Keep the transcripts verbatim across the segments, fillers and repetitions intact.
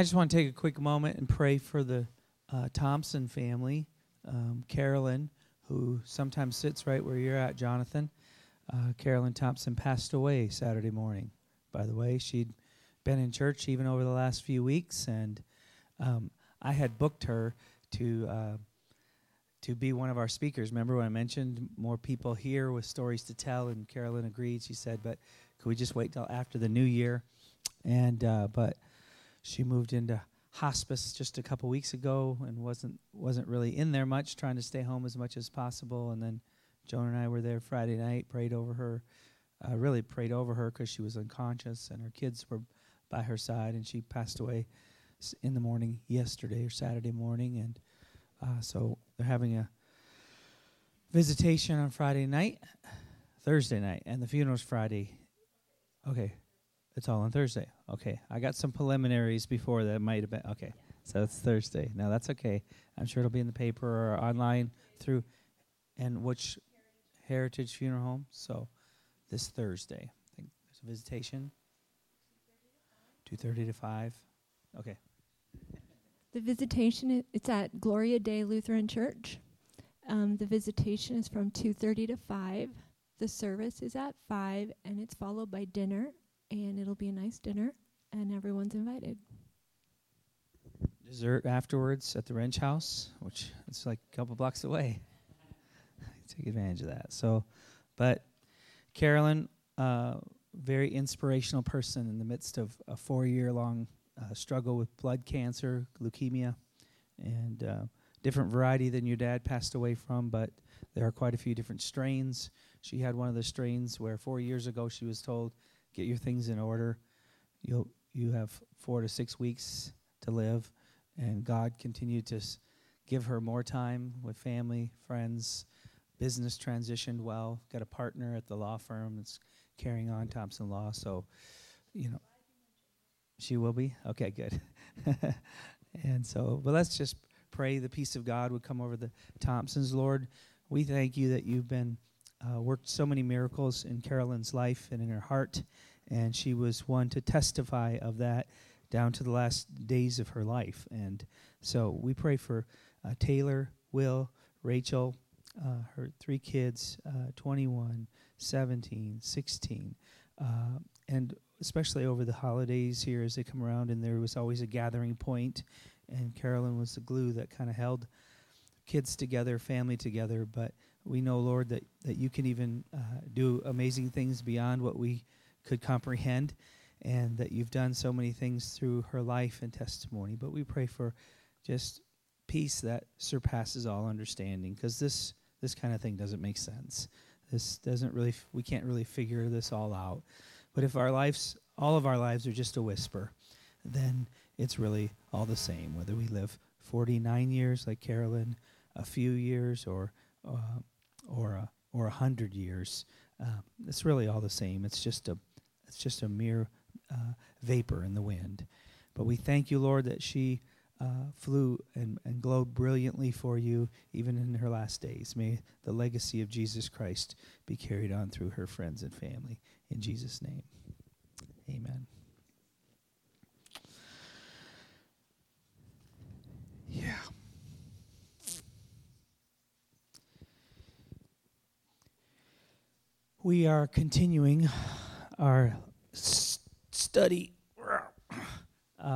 I just want to take a quick moment and pray for the uh, Thompson family, um, Carolyn, who sometimes sits right where you're at, Jonathan. Uh, Carolyn Thompson passed away Saturday morning, by the way. She'd been in church even over the last few weeks, and um, I had booked her to uh, to be one of our speakers. Remember when I mentioned more people here with stories to tell, and Carolyn agreed. She said, but could we just wait till after the new year? And uh, but she moved into hospice just a couple weeks ago and wasn't wasn't really in there much, trying to stay home as much as possible. And then Joan and I were there Friday night, prayed over her, uh, really prayed over her because she was unconscious and her kids were by her side, and she passed away in the morning yesterday or Saturday morning. And uh, so they're having a visitation on Friday night, Thursday night, and the funeral's Friday. Okay, it's all on Thursday. Okay, I got some preliminaries before that might have been. Okay, so it's Thursday. No, that's okay. I'm sure it'll be in the paper or online through, and which Heritage Funeral Home. So this Thursday, I think there's a visitation. two thirty to five. Okay. The visitation, it's at Gloria Dei Lutheran Church. Um, the visitation is from two thirty to five. The service is at five, and it's followed by dinner, and it'll be a nice dinner, and everyone's invited. Dessert afterwards at the Wrench House, which is like a couple blocks away. Take advantage of that. So, but Carolyn, uh, very inspirational person in the midst of a four-year-long uh, struggle with blood cancer, leukemia, and uh, different variety than your dad passed away from, but there are quite a few different strains. She had one of the strains where four years ago she was told, get your things in order. You'll, you have four to six weeks to live, and God continued to s- give her more time with family, friends. Business transitioned well, got a partner at the law firm that's carrying on Thompson Law, so, you know, she will be? Okay, good. And so, but let's just pray the peace of God would come over the Thompsons. Lord, we thank you that you've been uh, worked so many miracles in Carolyn's life and in her heart, and she was one to testify of that down to the last days of her life. And so we pray for uh, Taylor, Will, Rachel, Uh, her three kids, uh, twenty-one, seventeen, sixteen, uh, and especially over the holidays here as they come around, and there was always a gathering point, and Carolyn was the glue that kind of held kids together, family together. But we know, Lord, that, that you can even uh, do amazing things beyond what we could comprehend, and that you've done so many things through her life and testimony. But we pray for just peace that surpasses all understanding, because this This kind of thing doesn't make sense. This doesn't really, f- we can't really figure this all out. But if our lives, all of our lives are just a whisper, then it's really all the same, whether we live forty-nine years like Carolyn, a few years, or uh, or uh, or one hundred years. Uh, it's really all the same. It's just a, it's just a mere uh, vapor in the wind. But we thank you, Lord, that she Uh, flew and, and glowed brilliantly for you, even in her last days. May the legacy of Jesus Christ be carried on through her friends and family. In Jesus' name, amen. Yeah. We are continuing our st- study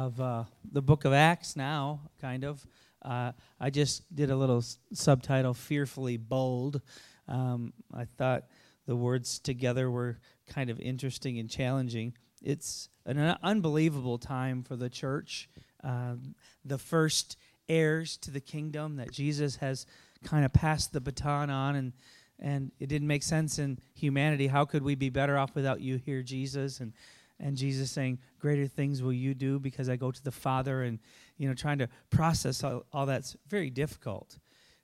of uh, the Book of Acts now, kind of. Uh, I just did a little s- subtitle, Fearfully Bold. Um, I thought the words together were kind of interesting and challenging. It's an un- unbelievable time for the church. Um, the first heirs to the kingdom that Jesus has kind of passed the baton on, and and it didn't make sense in humanity. How could we be better off without you here, Jesus? And And Jesus saying, greater things will you do because I go to the Father, and, you know, trying to process all, all that's very difficult.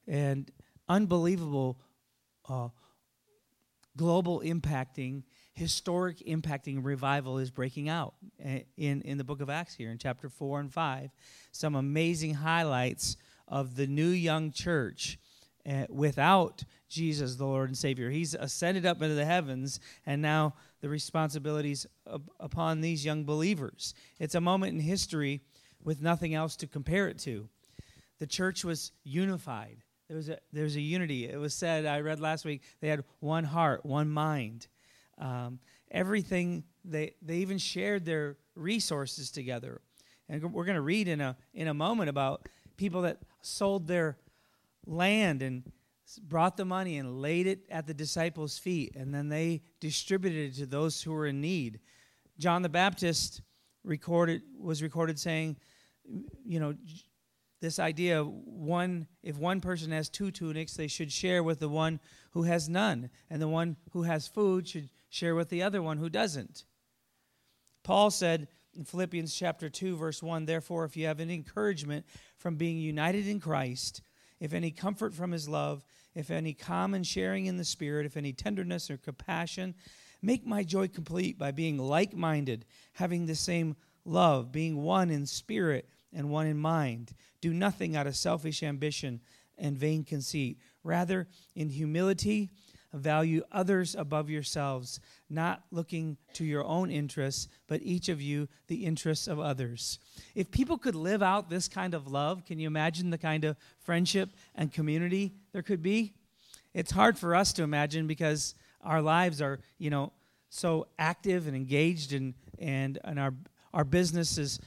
And unbelievable uh, global impacting, historic impacting revival is breaking out in, in the Book of Acts here in chapter four and five. Some amazing highlights of the new young church uh, without Jesus, the Lord and Savior. He's ascended up into the heavens, and now the responsibilities upon these young believers. It's a moment in history with nothing else to compare it to. The church was unified. There was a, there was a unity. It was said, I read last week, they had one heart, one mind. Um, everything, they, they even shared their resources together. And we're going to read in a in a moment about people that sold their land and brought the money and laid it at the disciples' feet, and then they distributed it to those who were in need. John the Baptist recorded was recorded saying, you know, this idea of one, if one person has two tunics, they should share with the one who has none, and the one who has food should share with the other one who doesn't. Paul said, in Philippians chapter two, verse one, therefore, if you have any encouragement from being united in Christ, if any comfort from his love, if any common sharing in the Spirit, if any tenderness or compassion, make my joy complete by being like-minded, having the same love, being one in spirit and one in mind. Do nothing out of selfish ambition and vain conceit. Rather, in humility, value others above yourselves, not looking to your own interests, but each of you the interests of others. If people could live out this kind of love, can you imagine the kind of friendship and community there could be? It's hard for us to imagine because our lives are, you know, so active and engaged, and and, and our our businesses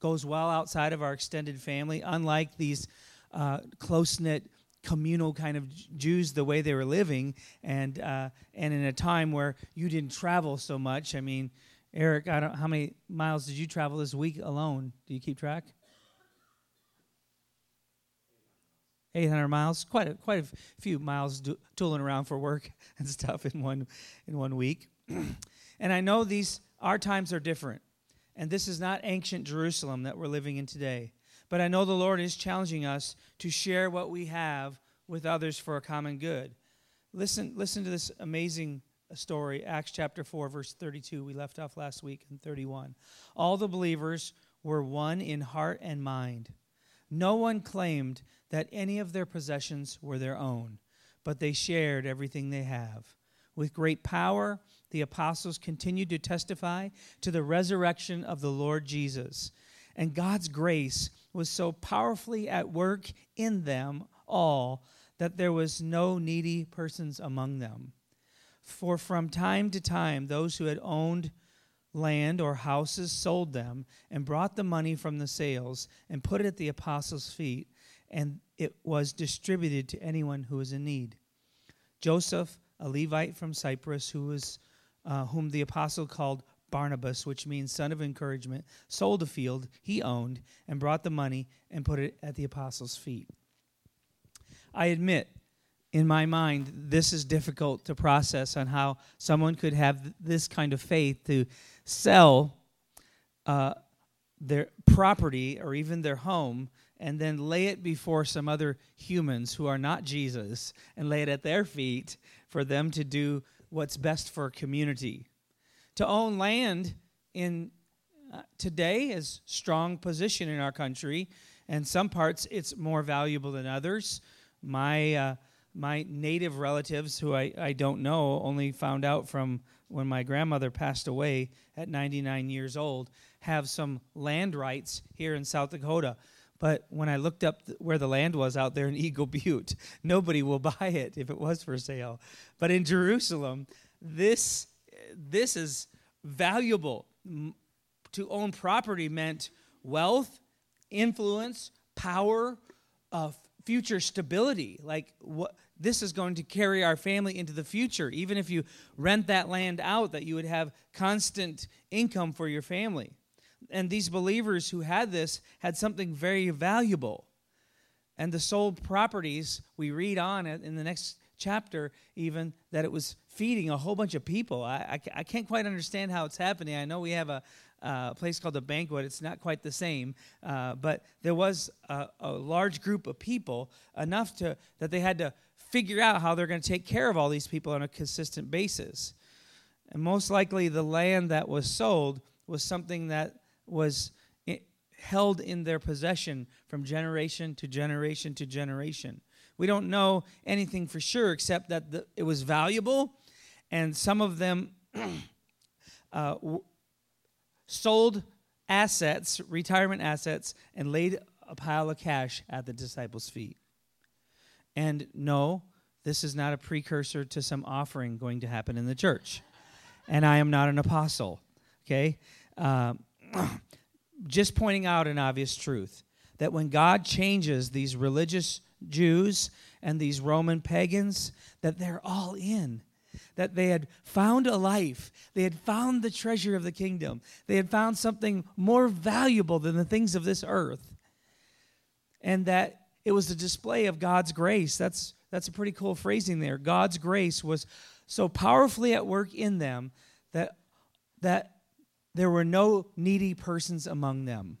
goes well outside of our extended family, unlike these uh, close-knit communal kind of Jews, the way they were living, and uh, and in a time where you didn't travel so much. I mean, Eric, I don't. How many miles did you travel this week alone? Do you keep track? eight hundred miles, quite a quite a few miles do, tooling around for work and stuff in one in one week. And I know these our times are different, and this is not ancient Jerusalem that we're living in today. But I know the Lord is challenging us to share what we have with others for a common good. Listen, listen to this amazing story, Acts chapter four, verse thirty-two. We left off last week in thirty-one. All the believers were one in heart and mind. No one claimed that any of their possessions were their own, but they shared everything they have. With great power, the apostles continued to testify to the resurrection of the Lord Jesus. And God's grace was so powerfully at work in them all that there was no needy persons among them. For from time to time, those who had owned land or houses sold them and brought the money from the sales and put it at the apostles' feet, and it was distributed to anyone who was in need. Joseph, a Levite from Cyprus, who was uh, whom the apostle called Barnabas, which means son of encouragement, sold a field he owned and brought the money and put it at the apostles' feet. I admit, in my mind, this is difficult to process on how someone could have this kind of faith to sell uh, their property or even their home and then lay it before some other humans who are not Jesus and lay it at their feet for them to do what's best for a community. To own land in uh, today is strong position in our country, and some parts it's more valuable than others. My uh, my native relatives, who I, I don't know, only found out from when my grandmother passed away at ninety-nine years old, have some land rights here in South Dakota. But when I looked up th- where the land was out there in Eagle Butte, nobody will buy it if it was for sale. But in Jerusalem, this... This is valuable. To own property meant wealth, influence, power, uh, future stability. Like what, this is going to carry our family into the future. Even if you rent that land out, that you would have constant income for your family. And these believers who had this had something very valuable. And the sold properties, we read on in the next chapter even, that it was feeding a whole bunch of people. I, I, I can't quite understand how it's happening. I know we have a uh, place called the Banquet. It's not quite the same, uh, but there was a, a large group of people, enough to that they had to figure out how they're going to take care of all these people on a consistent basis. And most likely the land that was sold was something that was it, held in their possession from generation to generation to generation. We don't know anything for sure except that the, it was valuable, and some of them uh, w- sold assets, retirement assets, and laid a pile of cash at the disciples' feet. And no, this is not a precursor to some offering going to happen in the church. And I am not an apostle, okay? Uh, just pointing out an obvious truth, that when God changes these religious Jews and these Roman pagans, that they're all in, that they had found a life, they had found the treasure of the kingdom, they had found something more valuable than the things of this earth, and that it was a display of God's grace. That's that's a pretty cool phrasing there. God's grace was so powerfully at work in them that that there were no needy persons among them.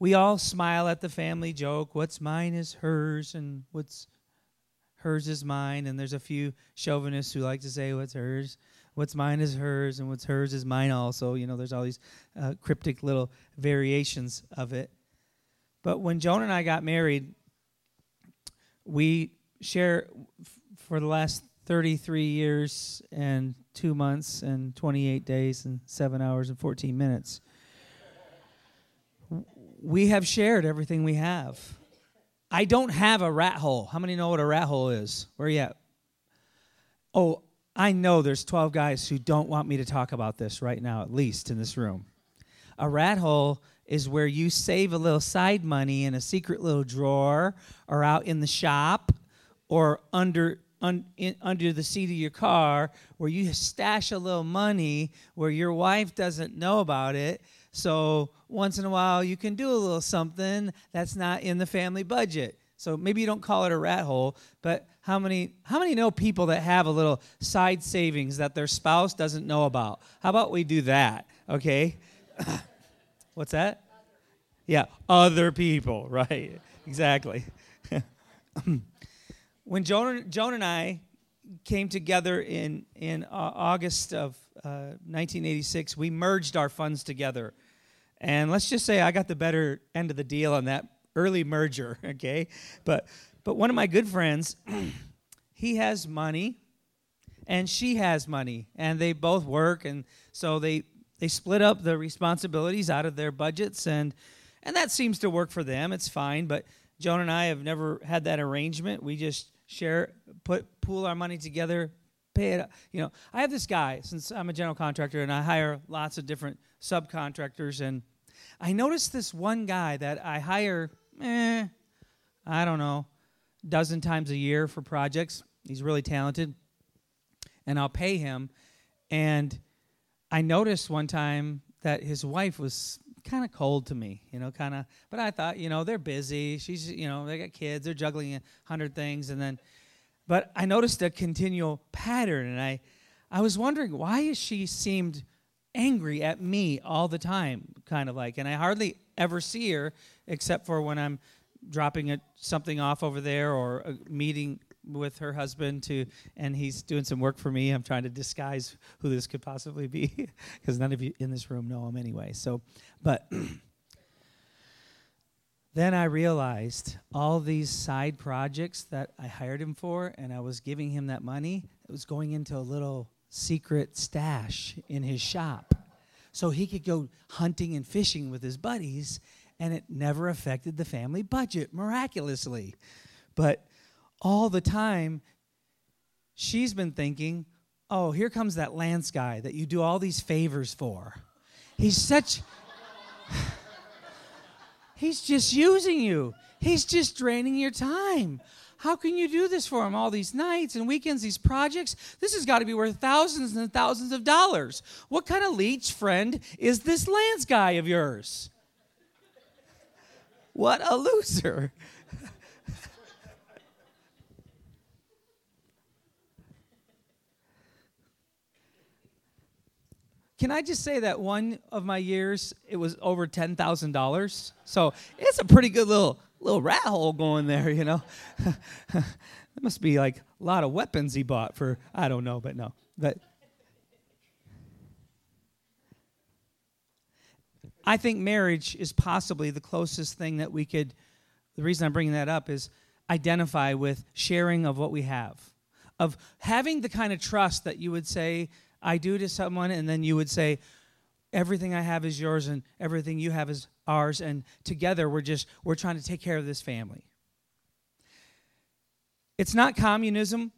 We all smile at the family joke, what's mine is hers, and what's hers is mine. And there's a few chauvinists who like to say what's hers, what's mine is hers, and what's hers is mine also. You know, there's all these uh, cryptic little variations of it. But when Joan and I got married, we share f- for the last thirty-three years and two months and twenty-eight days and seven hours and fourteen minutes. We have shared everything we have. I don't have a rat hole. How many know what a rat hole is? Where are you at? Oh, I know there's twelve guys who don't want me to talk about this right now, at least in this room. A rat hole is where you save a little side money in a secret little drawer or out in the shop or under un, in, under the seat of your car where you stash a little money where your wife doesn't know about it. So once in a while, you can do a little something that's not in the family budget. So maybe you don't call it a rat hole, but how many how many know people that have a little side savings that their spouse doesn't know about? How about we do that, okay? What's that? Yeah, other people, right, exactly. When Joan, Joan and I came together in, in August of uh, nineteen eighty-six, we merged our funds together. And let's just say I got the better end of the deal on that early merger, okay? But but one of my good friends, he has money, and she has money, and they both work, and so they they split up the responsibilities out of their budgets, and and that seems to work for them. It's fine, but Joan and I have never had that arrangement. We just share, put pool our money together, pay it. You know, I have this guy, since I'm a general contractor, and I hire lots of different subcontractors, and I noticed this one guy that I hire, eh, I don't know, a dozen times a year for projects. He's really talented, and I'll pay him. And I noticed one time that his wife was kind of cold to me, you know, kind of, but I thought, you know, they're busy. She's, you know, they got kids, they're juggling a hundred things, and then, but I noticed a continual pattern, and I, I was wondering why she seemed angry at me all the time, kind of like, and I hardly ever see her except for when I'm dropping a, something off over there or a meeting with her husband to, and he's doing some work for me. I'm trying to disguise who this could possibly be because none of you in this room know him anyway. So, but then I realized all these side projects that I hired him for, and I was giving him that money, it was going into a little secret stash in his shop so he could go hunting and fishing with his buddies, and it never affected the family budget miraculously. But all the time, she's been thinking, oh, here comes that Lance guy that you do all these favors for. He's such, he's just using you. He's just draining your time. How can you do this for him all these nights and weekends, these projects? This has got to be worth thousands and thousands of dollars. What kind of leech friend is this Lance guy of yours? What a loser. Can I just say that one of my years, it was over ten thousand dollars? So it's a pretty good little little rat hole going there, you know? That must be like a lot of weapons he bought for, I don't know, but no. But I think marriage is possibly the closest thing that we could, the reason I'm bringing that up is identify with sharing of what we have, of having the kind of trust that you would say, I do to someone, and then you would say, everything I have is yours and everything you have is ours, and together we're just, we're trying to take care of this family. It's not communism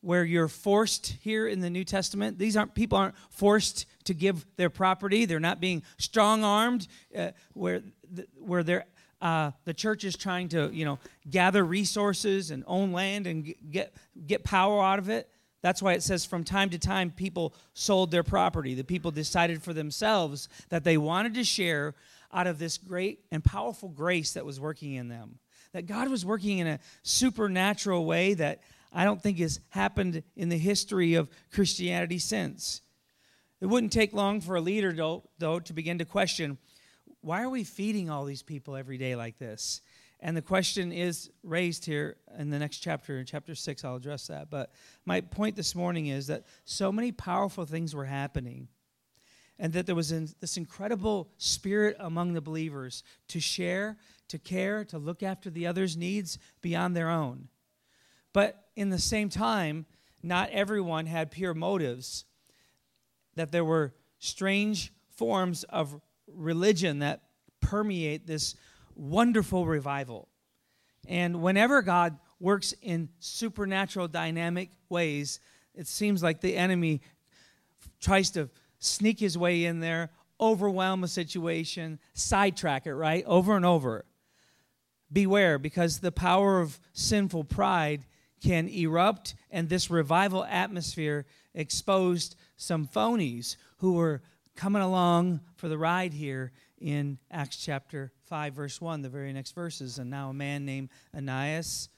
where you're forced here in the New Testament. These aren't, people aren't forced to give their property. They're not being strong-armed uh, where, the, where they're, uh, the church is trying to, you know, gather resources and own land and get get power out of it. That's why it says from time to time people sold their property. The people decided for themselves that they wanted to share out of this great and powerful grace that was working in them. That God was working in a supernatural way that I don't think has happened in the history of Christianity since. It wouldn't take long for a leader, though, though, to begin to question, why are we feeding all these people every day like this? And the question is raised here in the next chapter. In chapter six, I'll address that. But my point this morning is that so many powerful things were happening, and that there was this incredible spirit among the believers to share, to care, to look after the others' needs beyond their own. But in the same time, not everyone had pure motives, that there were strange forms of religion that permeate this wonderful revival. And whenever God works in supernatural dynamic ways, it seems like the enemy tries to sneak his way in there, overwhelm a situation, sidetrack it, right? Over and over. Beware, because the power of sinful pride can erupt, and this revival atmosphere exposed some phonies who were coming along for the ride here in Acts chapter five, verse one, the very next verses. And now a man named Ananias,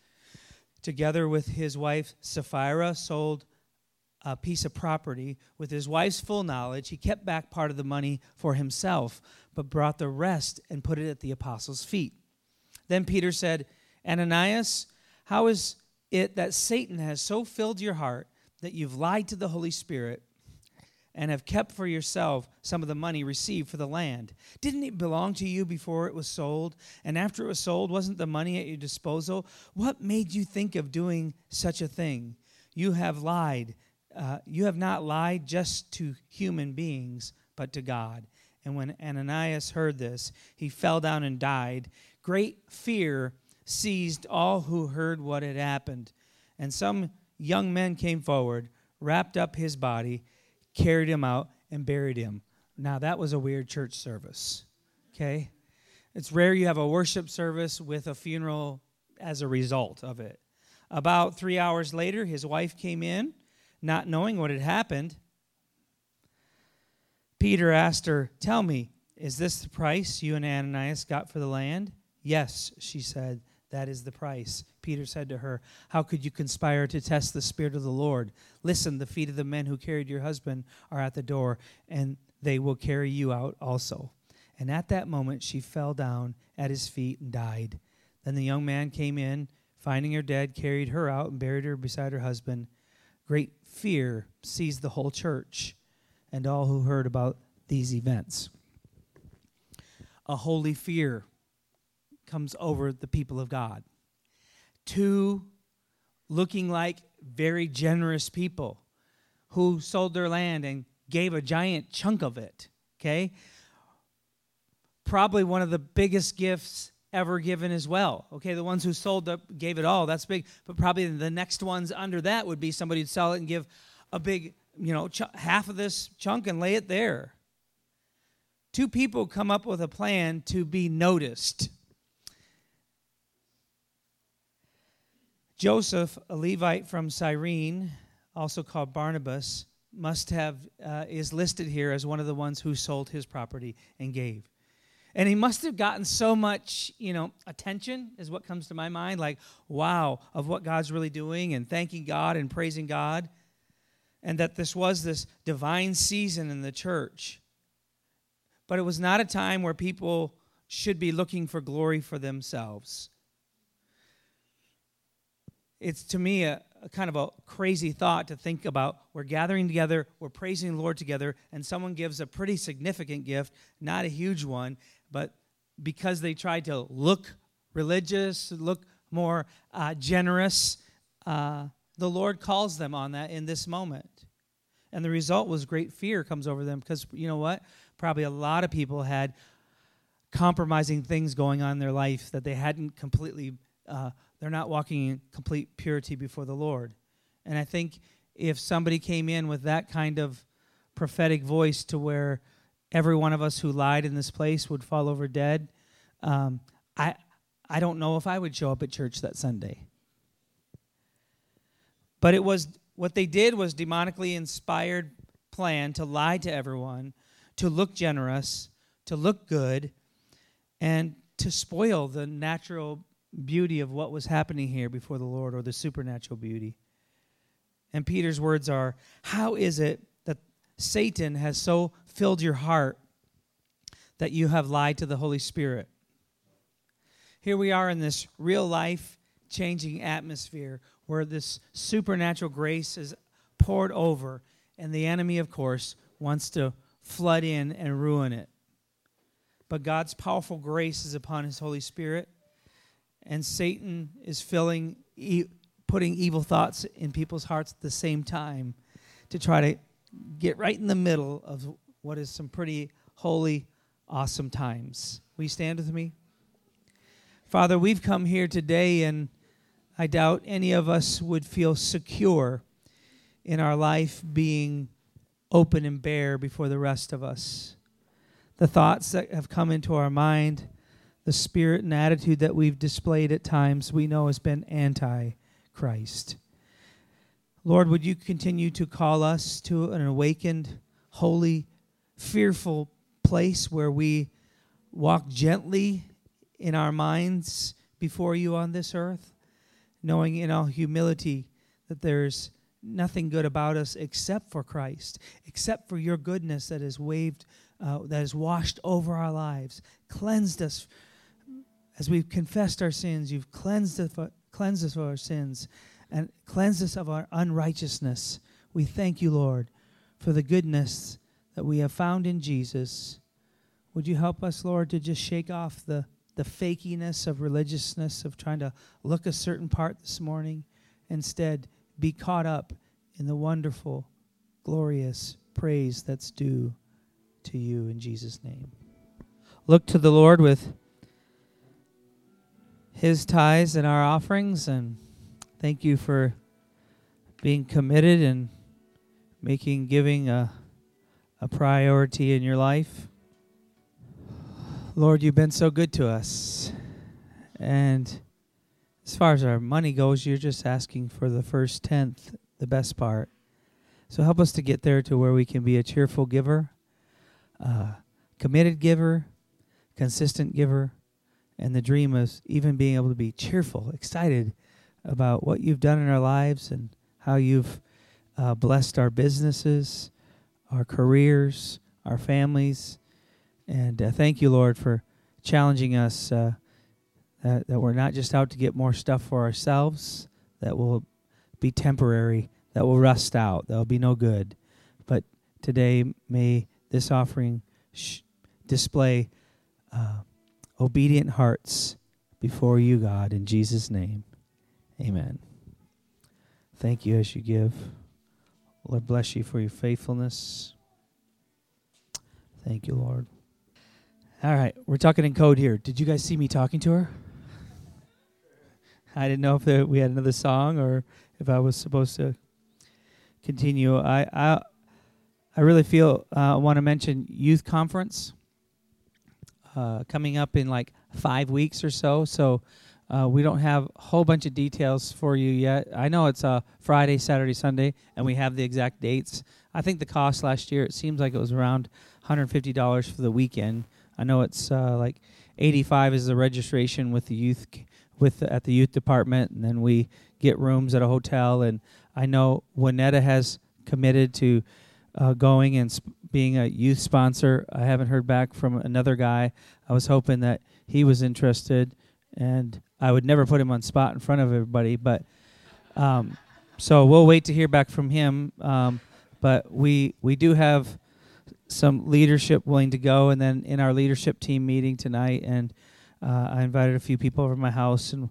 together with his wife Sapphira, sold a piece of property. With his wife's full knowledge, he kept back part of the money for himself, but brought the rest and put it at the apostles' feet. Then Peter said, Ananias, how is it that Satan has so filled your heart that you've lied to the Holy Spirit and have kept for yourself some of the money received for the land? Didn't it belong to you before it was sold? And after it was sold, wasn't the money at your disposal? What made you think of doing such a thing? You have lied. Uh, you have not lied just to human beings, but to God. And when Ananias heard this, he fell down and died. Great fear seized all who heard what had happened. And some young men came forward, wrapped up his body, carried him out, and buried him. Now, that was a weird church service, okay? It's rare you have a worship service with a funeral as a result of it. About three hours later, his wife came in, not knowing what had happened. Peter asked her, "Tell me, is this the price you and Ananias got for the land?" "Yes," she said, "that is the price." Peter said to her, "How could you conspire to test the Spirit of the Lord? Listen, the feet of the men who carried your husband are at the door, and they will carry you out also." And at that moment she fell down at his feet and died. Then the young man came in, finding her dead, carried her out, and buried her beside her husband. Great fear seized the whole church and all who heard about these events. A holy fear comes over the people of God. Two looking like very generous people who sold their land and gave a giant chunk of it, okay? Probably one of the biggest gifts ever given as well, okay? The ones who sold up gave it all, that's big, but probably the next ones under that would be somebody who'd sell it and give a big, you know, ch- half of this chunk and lay it there. Two people come up with a plan to be noticed. Joseph, a Levite from Cyrene, also called Barnabas, must have uh, is listed here as one of the ones who sold his property and gave. And he must have gotten so much, you know, attention is what comes to my mind, like, wow, of what God's really doing and thanking God and praising God, and that this was this divine season in the church. But it was not a time where people should be looking for glory for themselves. It's, to me, a, a kind of a crazy thought to think about. We're gathering together, we're praising the Lord together, and someone gives a pretty significant gift, not a huge one, but because they tried to look religious, look more uh, generous, uh, the Lord calls them on that in this moment. And the result was great fear comes over them because, you know what? probably a lot of people had compromising things going on in their life that they hadn't completely, uh, they're not walking in complete purity before the Lord. And I think if somebody came in with that kind of prophetic voice to where every one of us who lied in this place would fall over dead, um, I I don't know if I would show up at church that Sunday. But it was what they did was demonically inspired plan to lie to everyone, to look generous, to look good, and to spoil the natural beauty of what was happening here before the Lord, or the supernatural beauty. And Peter's words are, how is it that Satan has so filled your heart that you have lied to the Holy Spirit? Here we are in this real-life changing atmosphere where this supernatural grace is poured over, and the enemy, of course, wants to flood in and ruin it. But God's powerful grace is upon His Holy Spirit, and Satan is filling e- putting evil thoughts in people's hearts at the same time to try to get right in the middle of what is some pretty holy, awesome times. Will you stand with me? Father, we've come here today, and I doubt any of us would feel secure in our life being open and bare before the rest of us. The thoughts that have come into our mind, the spirit and attitude that we've displayed at times, we know has been anti Christ. Lord, would you continue to call us to an awakened, holy, fearful place where we walk gently in our minds before you on this earth, knowing in all humility that there's nothing good about us except for Christ, except for your goodness that is waved, uh, that is washed over our lives, cleansed us. As we've confessed our sins, you've cleansed us Cleanse us of our sins, and cleanse us of our unrighteousness. We thank you, Lord, for the goodness that we have found in Jesus. Would you help us, Lord, to just shake off the, the fakiness of religiousness, of trying to look a certain part this morning. Instead, be caught up in the wonderful, glorious praise that's due to you in Jesus' name. Look to the Lord with His tithes and our offerings, and thank you for being committed and making giving a, a priority in your life. Lord, you've been so good to us, and as far as our money goes, you're just asking for the first tenth, the best part. So help us to get there to where we can be a cheerful giver, a committed giver, consistent giver, and the dream of even being able to be cheerful, excited about what you've done in our lives and how you've uh, blessed our businesses, our careers, our families. And uh, thank you, Lord, for challenging us uh, that, that we're not just out to get more stuff for ourselves that will be temporary, that will rust out, that will be no good. But today, may this offering sh- display uh obedient hearts before you, God, in Jesus' name. Amen. Thank you as you give. Lord, bless you for your faithfulness. Thank you, Lord. All right, we're talking in code here. Did you guys see me talking to her? I didn't know if there, we had another song or if I was supposed to continue. I I, I really feel uh, I want to mention youth conference. Uh, coming up in like five weeks or so, so uh, we don't have a whole bunch of details for you yet. I know it's uh, Friday, Saturday, Sunday, and we have the exact dates. I think the cost last year, it seems like it was around one hundred fifty dollars for the weekend. I know it's uh, like eighty-five dollars is the registration with the youth with the, at the youth department, and then we get rooms at a hotel. And I know Winetta has committed to Uh, going and sp- being a youth sponsor. I haven't heard back from another guy. I was hoping that he was interested, and I would never put him on spot in front of everybody. But um, so we'll wait to hear back from him. Um, but we we do have some leadership willing to go, and then in our leadership team meeting tonight, and uh, I invited a few people over to my house, and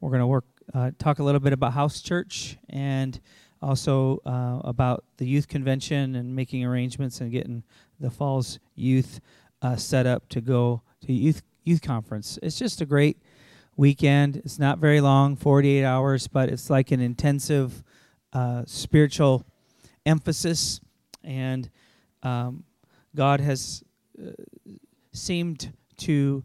we're going to work uh, talk a little bit about house church and also uh, about the youth convention and making arrangements and getting the Falls youth uh, set up to go to youth youth conference. It's just a great weekend. It's not very long, forty-eight hours, but it's like an intensive uh, spiritual emphasis. And um, God has uh, seemed to,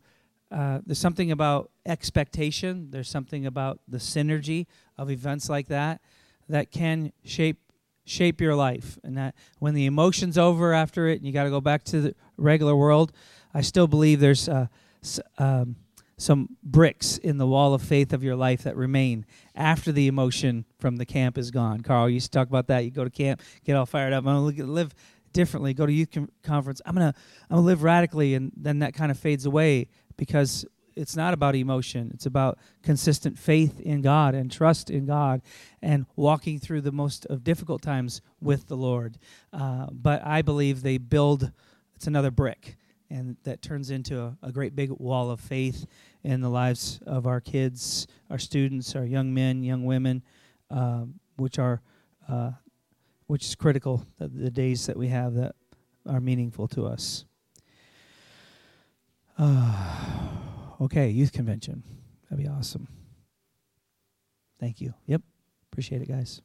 uh, there's something about expectation. There's something about the synergy of events like that that can shape shape your life. And that when the emotion's over after it and you got to go back to the regular world, I still believe there's uh, s- um, some bricks in the wall of faith of your life that remain after the emotion from the camp is gone. Carl, you used to talk about that. You go to camp, get all fired up. I'm going to live differently, go to youth com- conference. I'm going to I'm gonna live radically, and then that kind of fades away because it's not about emotion. It's about consistent faith in God and trust in God and walking through the most of difficult times with the Lord. Uh, but I believe they build, it's another brick, and that turns into a, a great big wall of faith in the lives of our kids, our students, our young men, young women, uh, which are uh, which is critical, the, the days that we have that are meaningful to us. Uh, okay, youth convention. That'd be awesome. Thank you. Yep, appreciate it, guys.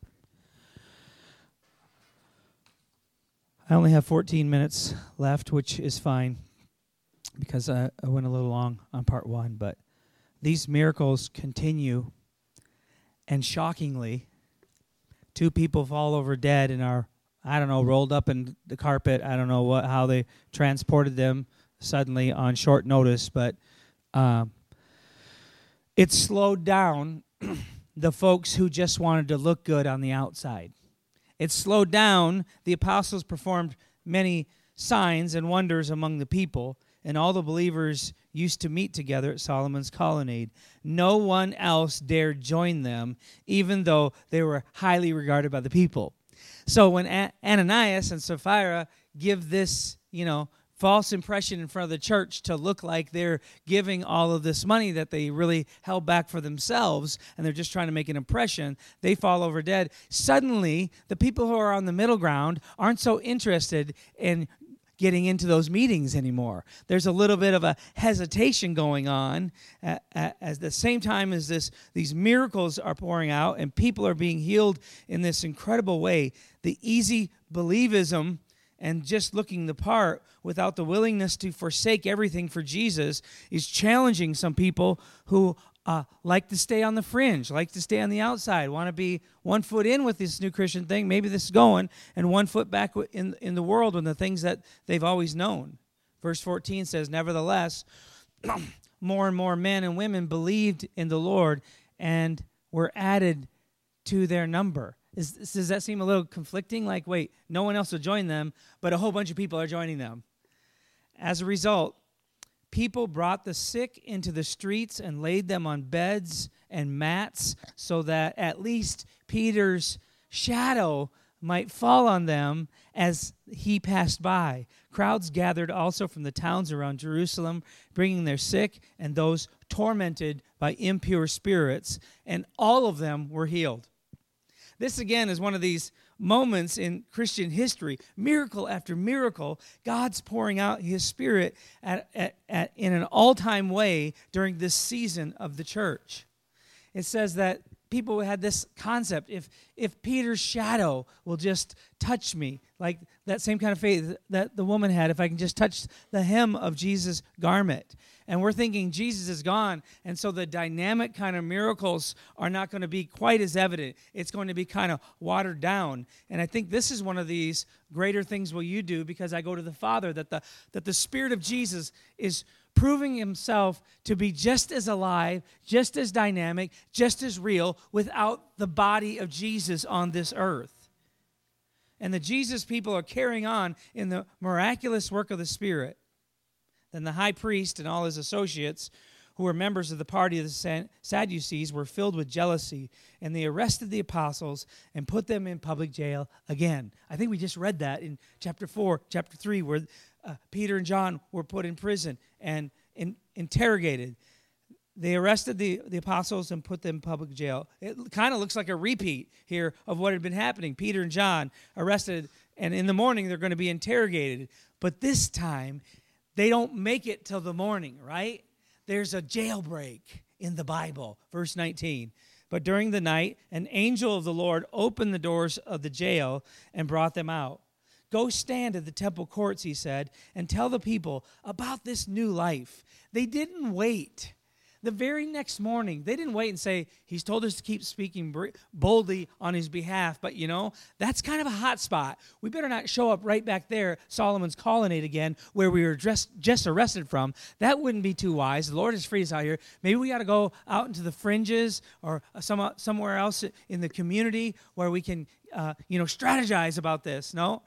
I only have fourteen minutes left, which is fine, because I, I went a little long on part one, but these miracles continue, and shockingly, two people fall over dead and are, I don't know, rolled up in the carpet. I don't know what how they transported them suddenly on short notice, but um, it slowed down the folks who just wanted to look good on the outside. It slowed down. The apostles performed many signs and wonders among the people, and all the believers used to meet together at Solomon's Colonnade. No one else dared join them, even though they were highly regarded by the people. So when A- Ananias and Sapphira give this, you know, false impression in front of the church to look like they're giving all of this money that they really held back for themselves, and they're just trying to make an impression, they fall over dead. Suddenly, the people who are on the middle ground aren't so interested in getting into those meetings anymore. There's a little bit of a hesitation going on at, at, at the same time as this. These miracles are pouring out, and people are being healed in this incredible way. The easy believism and just looking the part without the willingness to forsake everything for Jesus is challenging some people who uh, like to stay on the fringe, like to stay on the outside, want to be one foot in with this new Christian thing, maybe this is going, and one foot back in, in the world on the things that they've always known. Verse fourteen says, nevertheless, more and more men and women believed in the Lord and were added to their number. Is, does that seem a little conflicting? Like, wait, no one else will join them, but a whole bunch of people are joining them. As a result, people brought the sick into the streets and laid them on beds and mats so that at least Peter's shadow might fall on them as he passed by. Crowds gathered also from the towns around Jerusalem, bringing their sick and those tormented by impure spirits, and all of them were healed. This, again, is one of these moments in Christian history. Miracle after miracle, God's pouring out his Spirit at, at, at, in an all-time way during this season of the church. It says that people had this concept, if if Peter's shadow will just touch me, like that same kind of faith that the woman had, if I can just touch the hem of Jesus' garment. And we're thinking Jesus is gone, and so the dynamic kind of miracles are not going to be quite as evident. It's going to be kind of watered down. And I think this is one of these greater things will you do because I go to the Father, that the that the Spirit of Jesus is proving himself to be just as alive, just as dynamic, just as real without the body of Jesus on this earth. And the Jesus people are carrying on in the miraculous work of the Spirit. Then the high priest and all his associates, who were members of the party of the Sadducees, were filled with jealousy, and they arrested the apostles and put them in public jail again. I think we just read that in chapter four, chapter three, where uh, Peter and John were put in prison and in, interrogated. They arrested the, the apostles and put them in public jail. It kind of looks like a repeat here of what had been happening. Peter and John arrested, and in the morning they're going to be interrogated. But this time, they don't make it till the morning, right? There's a jailbreak in the Bible, verse nineteen. But during the night, an angel of the Lord opened the doors of the jail and brought them out. Go stand at the temple courts, he said, and tell the people about this new life. They didn't wait. The very next morning, they didn't wait and say, he's told us to keep speaking boldly on his behalf, but you know, that's kind of a hot spot. We better not show up right back there, Solomon's Colonnade again, where we were just, just arrested from. That wouldn't be too wise. The Lord has freed us out here. Maybe we got to go out into the fringes or some, somewhere else in the community where we can, uh, you know, strategize about this. No,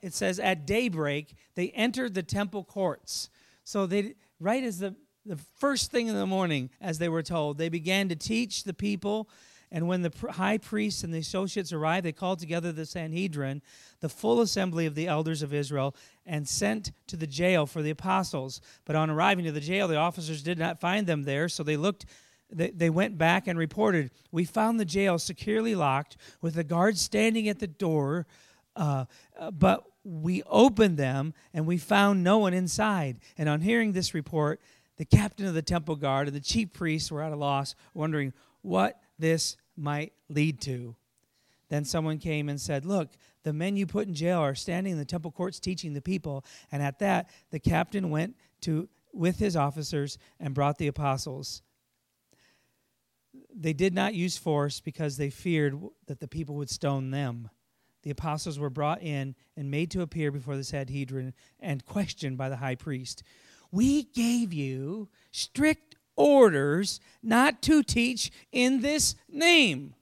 it says at daybreak, they entered the temple courts. So they, right as the The first thing in the morning, as they were told, they began to teach the people. And when the high priests and the associates arrived, they called together the Sanhedrin, the full assembly of the elders of Israel, and sent to the jail for the apostles. But on arriving to the jail, the officers did not find them there, so they looked. They went back and reported, "We found the jail securely locked, with the guards standing at the door, uh, but we opened them, and we found no one inside." And on hearing this report, the captain of the temple guard and the chief priests were at a loss, wondering what this might lead to. Then someone came and said, "Look, the men you put in jail are standing in the temple courts teaching the people." And at that, the captain went to with his officers and brought the apostles. They did not use force because they feared that the people would stone them. The apostles were brought in and made to appear before the Sanhedrin and questioned by the high priest. "We gave you strict orders not to teach in this name.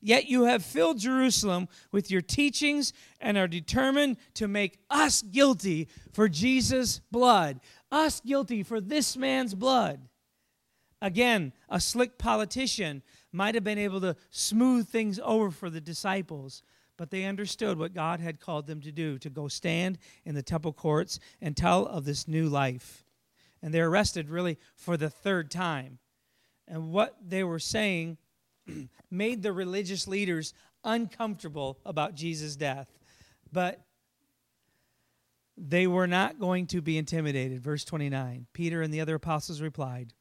Yet you have filled Jerusalem with your teachings and are determined to make us guilty for Jesus' blood. Us guilty for this man's blood." Again, a slick politician might have been able to smooth things over for the disciples, but they understood what God had called them to do, to go stand in the temple courts and tell of this new life. And they're arrested really for the third time. And what they were saying made the religious leaders uncomfortable about Jesus' death. But they were not going to be intimidated. Verse twenty-nine, Peter and the other apostles replied,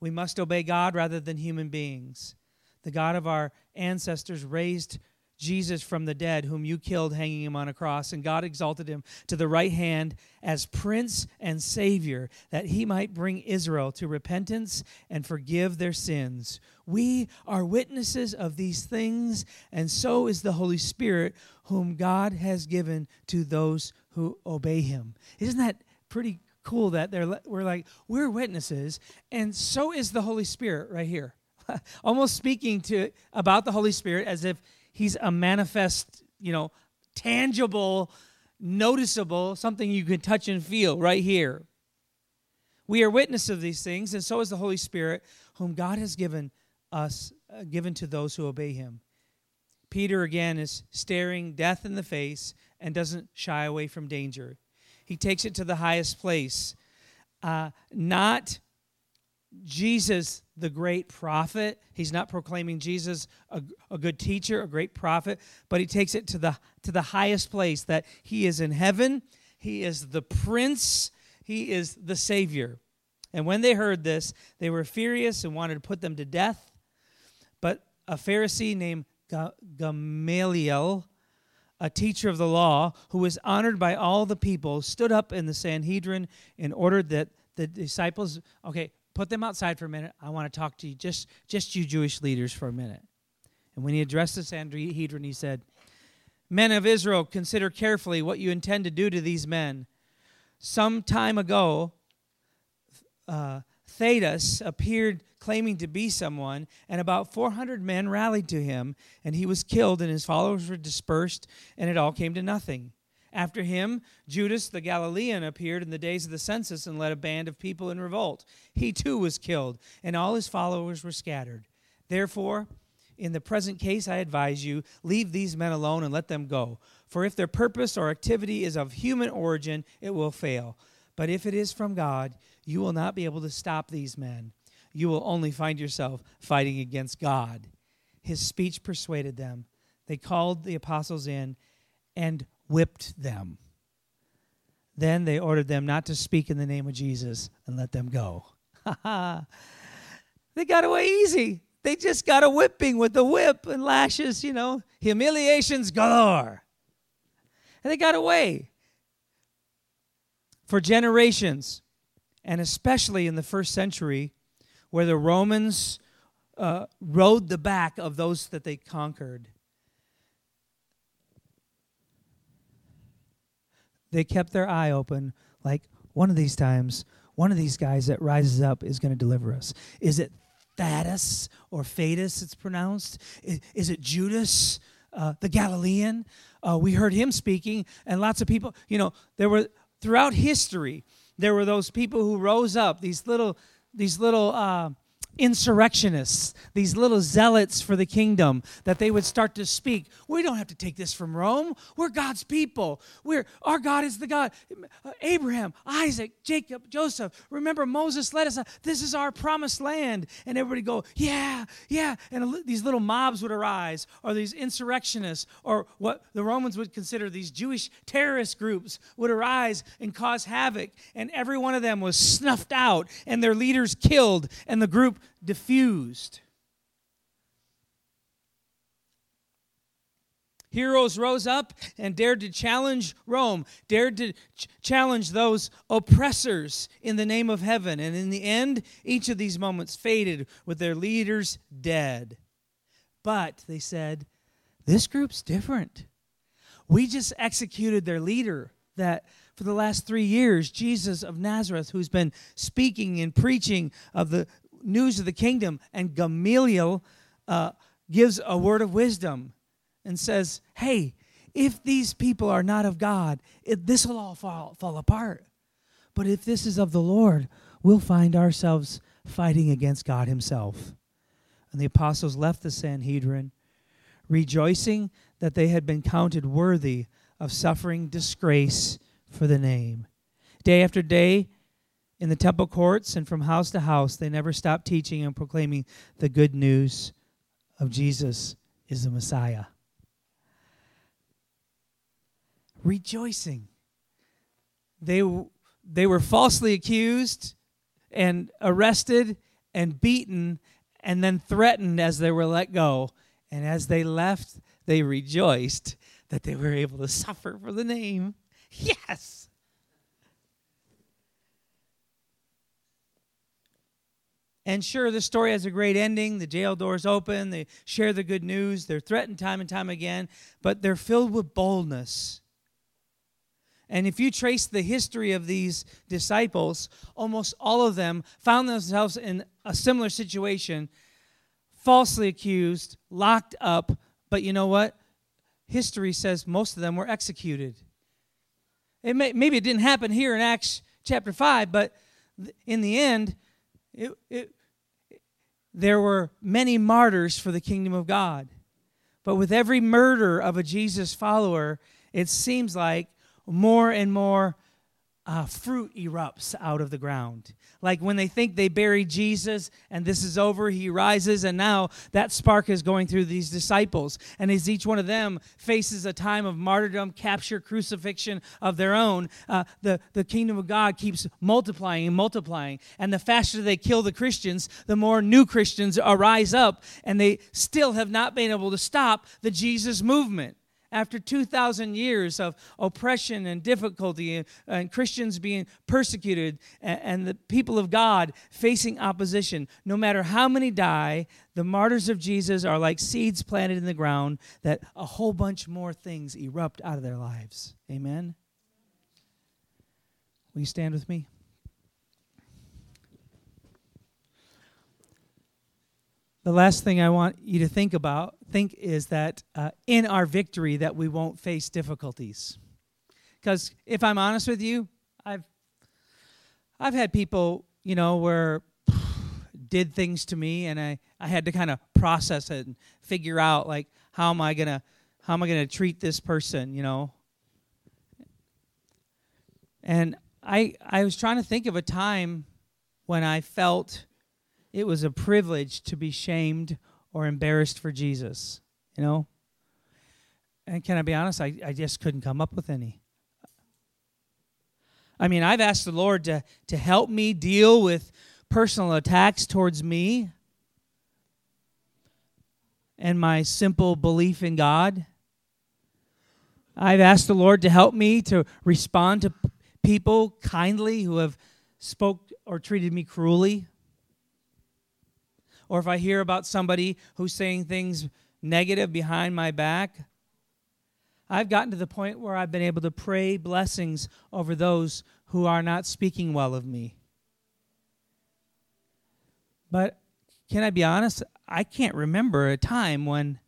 "We must obey God rather than human beings. The God of our ancestors raised Jesus from the dead, whom you killed, hanging him on a cross, and God exalted him to the right hand as Prince and Savior, that he might bring Israel to repentance and forgive their sins. We are witnesses of these things, and so is the Holy Spirit, whom God has given to those who obey him." Isn't that pretty cool that they're we're like, we're witnesses, and so is the Holy Spirit right here. Almost speaking to about the Holy Spirit as if he's a manifest, you know, tangible, noticeable, something you can touch and feel right here. "We are witnesses of these things, and so is the Holy Spirit, whom God has given us, uh, given to those who obey him." Peter, again, is staring death in the face and doesn't shy away from danger. He takes it to the highest place. Uh, not Jesus, the great prophet. He's not proclaiming Jesus a, a good teacher, a great prophet, but he takes it to the to the highest place, that he is in heaven. He is the Prince. He is the Savior. And when they heard this, they were furious and wanted to put them to death. But a Pharisee named Gamaliel, a teacher of the law, who was honored by all the people, stood up in the Sanhedrin and ordered that the disciples, okay, put them outside for a minute. I want to talk to you, just, just you Jewish leaders for a minute. And when he addressed the Sanhedrin, he said, "Men of Israel, consider carefully what you intend to do to these men. Some time ago, uh, Theudas appeared claiming to be someone, and about four hundred men rallied to him, and he was killed, and his followers were dispersed, and it all came to nothing. After him, Judas the Galilean appeared in the days of the census and led a band of people in revolt. He too was killed, and all his followers were scattered. Therefore, in the present case, I advise you, leave these men alone and let them go. For if their purpose or activity is of human origin, it will fail. But if it is from God, you will not be able to stop these men. you will only find yourself fighting against God. His speech persuaded them. They called the apostles in and whipped them. Then they ordered them not to speak in the name of Jesus and let them go. Ha ha. They got away easy. They just got a whipping with the whip and lashes, you know, humiliations galore. And they got away. For generations, and especially in the first century, where the Romans uh, rode the back of those that they conquered, they kept their eye open, like, one of these times, one of these guys that rises up is going to deliver us. Is it Theudas or Theudas, it's pronounced? Is, is it Judas uh, the Galilean? Uh, we heard him speaking, and lots of people, you know, there were, throughout history, there were those people who rose up, these little, these little uh, insurrectionists, these little zealots for the kingdom, that they would start to speak, we don't have to take this from Rome. We're God's people. We're our God is the God. Abraham, Isaac, Jacob, Joseph. Remember Moses led us. This is our promised land. And everybody go, yeah, yeah. And these little mobs would arise, or these insurrectionists, or what the Romans would consider these Jewish terrorist groups would arise and cause havoc. And every one of them was snuffed out and their leaders killed and the group diffused. Heroes rose up and dared to challenge Rome, dared to ch- challenge those oppressors in the name of heaven. And in the end, each of these moments faded with their leaders dead. But they said, this group's different. We just executed their leader that for the last three years, Jesus of Nazareth, who's been speaking and preaching of the news of the kingdom, and Gamaliel uh, gives a word of wisdom and says, hey, if these people are not of God, this will all fall, fall apart. But if this is of the Lord, we'll find ourselves fighting against God himself. And the apostles left the Sanhedrin, rejoicing that they had been counted worthy of suffering disgrace for the name. Day after day, in the temple courts and from house to house, they never stopped teaching and proclaiming the good news of Jesus is the Messiah. Rejoicing. They, they were falsely accused and arrested and beaten and then threatened as they were let go. And as they left, they rejoiced that they were able to suffer for the name. Yes! And sure, the story has a great ending. The jail doors open. They share the good news. They're threatened time and time again, but they're filled with boldness. And if you trace the history of these disciples, almost all of them found themselves in a similar situation, falsely accused, locked up. But you know what? History says most of them were executed. It may, maybe it didn't happen here in Acts chapter five, but in the end, It, it, there were many martyrs for the kingdom of God. But with every murder of a Jesus follower, it seems like more and more uh, fruit erupts out of the ground. Like when they think they buried Jesus and this is over, he rises, and now that spark is going through these disciples. And as each one of them faces a time of martyrdom, capture, crucifixion of their own, uh, the, the kingdom of God keeps multiplying and multiplying. And the faster they kill the Christians, the more new Christians arise up, and they still have not been able to stop the Jesus movement. After two thousand years of oppression and difficulty and, and Christians being persecuted and, and the people of God facing opposition, no matter how many die, the martyrs of Jesus are like seeds planted in the ground that a whole bunch more things erupt out of their lives. Amen? Will you stand with me? The last thing I want you to think about, think is that uh, in our victory that we won't face difficulties. Because if I'm honest with you, I've I've had people, you know, where did things to me, and I, I had to kind of process it and figure out like how am I gonna how am I gonna treat this person, you know? And I I was trying to think of a time when I felt it was a privilege to be shamed or embarrassed for Jesus, you know? And can I be honest? I, I just couldn't come up with any. I mean, I've asked the Lord to, to help me deal with personal attacks towards me and my simple belief in God. I've asked the Lord to help me to respond to people kindly who have spoke or treated me cruelly. Or if I hear about somebody who's saying things negative behind my back, I've gotten to the point where I've been able to pray blessings over those who are not speaking well of me. But can I be honest? I can't remember a time when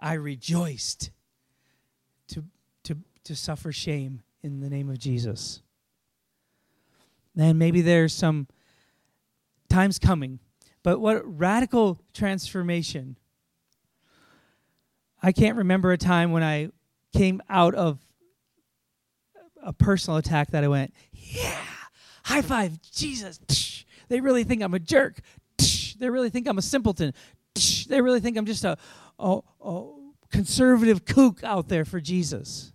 I rejoiced to, to, to suffer shame in the name of Jesus. And maybe there's some times coming. But what radical transformation. I can't remember a time when I came out of a personal attack that I went, yeah, high five, Jesus. They really think I'm a jerk. They really think I'm a simpleton. They really think I'm just a, a, a conservative kook out there for Jesus.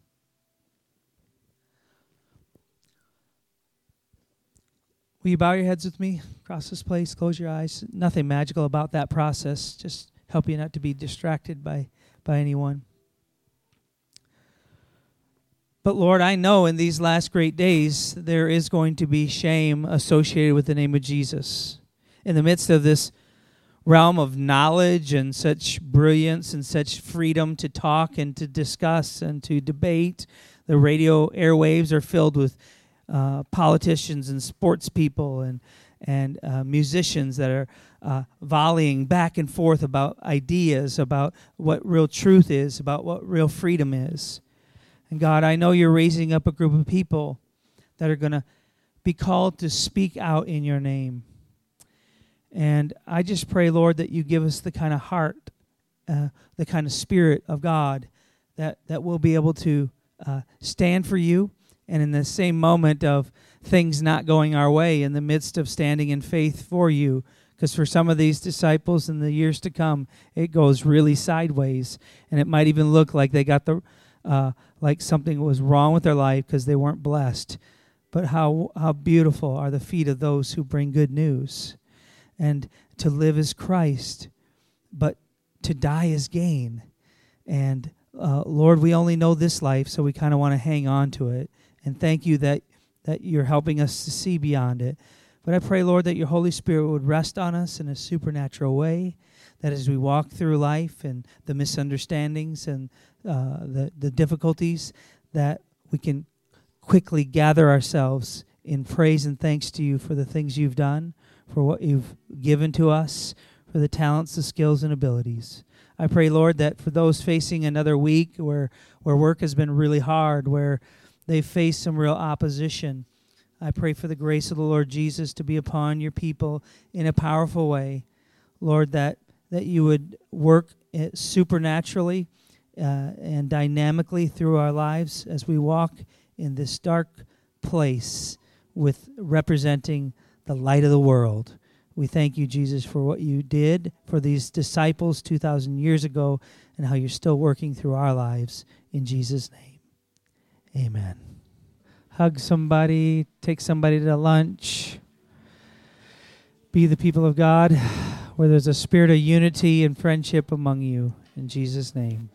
Will you bow your heads with me across this place? Close your eyes. Nothing magical about that process. Just help you not to be distracted by, by anyone. But Lord, I know in these last great days there is going to be shame associated with the name of Jesus. In the midst of this realm of knowledge and such brilliance and such freedom to talk and to discuss and to debate, the radio airwaves are filled with Uh, politicians and sports people and and uh, musicians that are uh, volleying back and forth about ideas, about what real truth is, about what real freedom is. And God, I know you're raising up a group of people that are going to be called to speak out in your name. And I just pray, Lord, that you give us the kind of heart, uh, the kind of spirit of God that, that we'll be able to uh, stand for you. And in the same moment of things not going our way, in the midst of standing in faith for you, because for some of these disciples in the years to come, it goes really sideways, and it might even look like they got the uh, like something was wrong with their life because they weren't blessed. But how how beautiful are the feet of those who bring good news, and to live is Christ, but to die is gain. And uh, Lord, we only know this life, so we kind of want to hang on to it. And thank you that, that you're helping us to see beyond it. But I pray, Lord, that your Holy Spirit would rest on us in a supernatural way, that as we walk through life and the misunderstandings and uh, the, the difficulties, that we can quickly gather ourselves in praise and thanks to you for the things you've done, for what you've given to us, for the talents, the skills, and abilities. I pray, Lord, that for those facing another week where, where work has been really hard, where they face some real opposition, I pray for the grace of the Lord Jesus to be upon your people in a powerful way. Lord, that, that you would work it supernaturally uh, and dynamically through our lives as we walk in this dark place with representing the light of the world. We thank you, Jesus, for what you did for these disciples two thousand years ago and how you're still working through our lives. In Jesus' name. Amen. Hug somebody, take somebody to lunch. Be the people of God where there's a spirit of unity and friendship among you. In Jesus' name.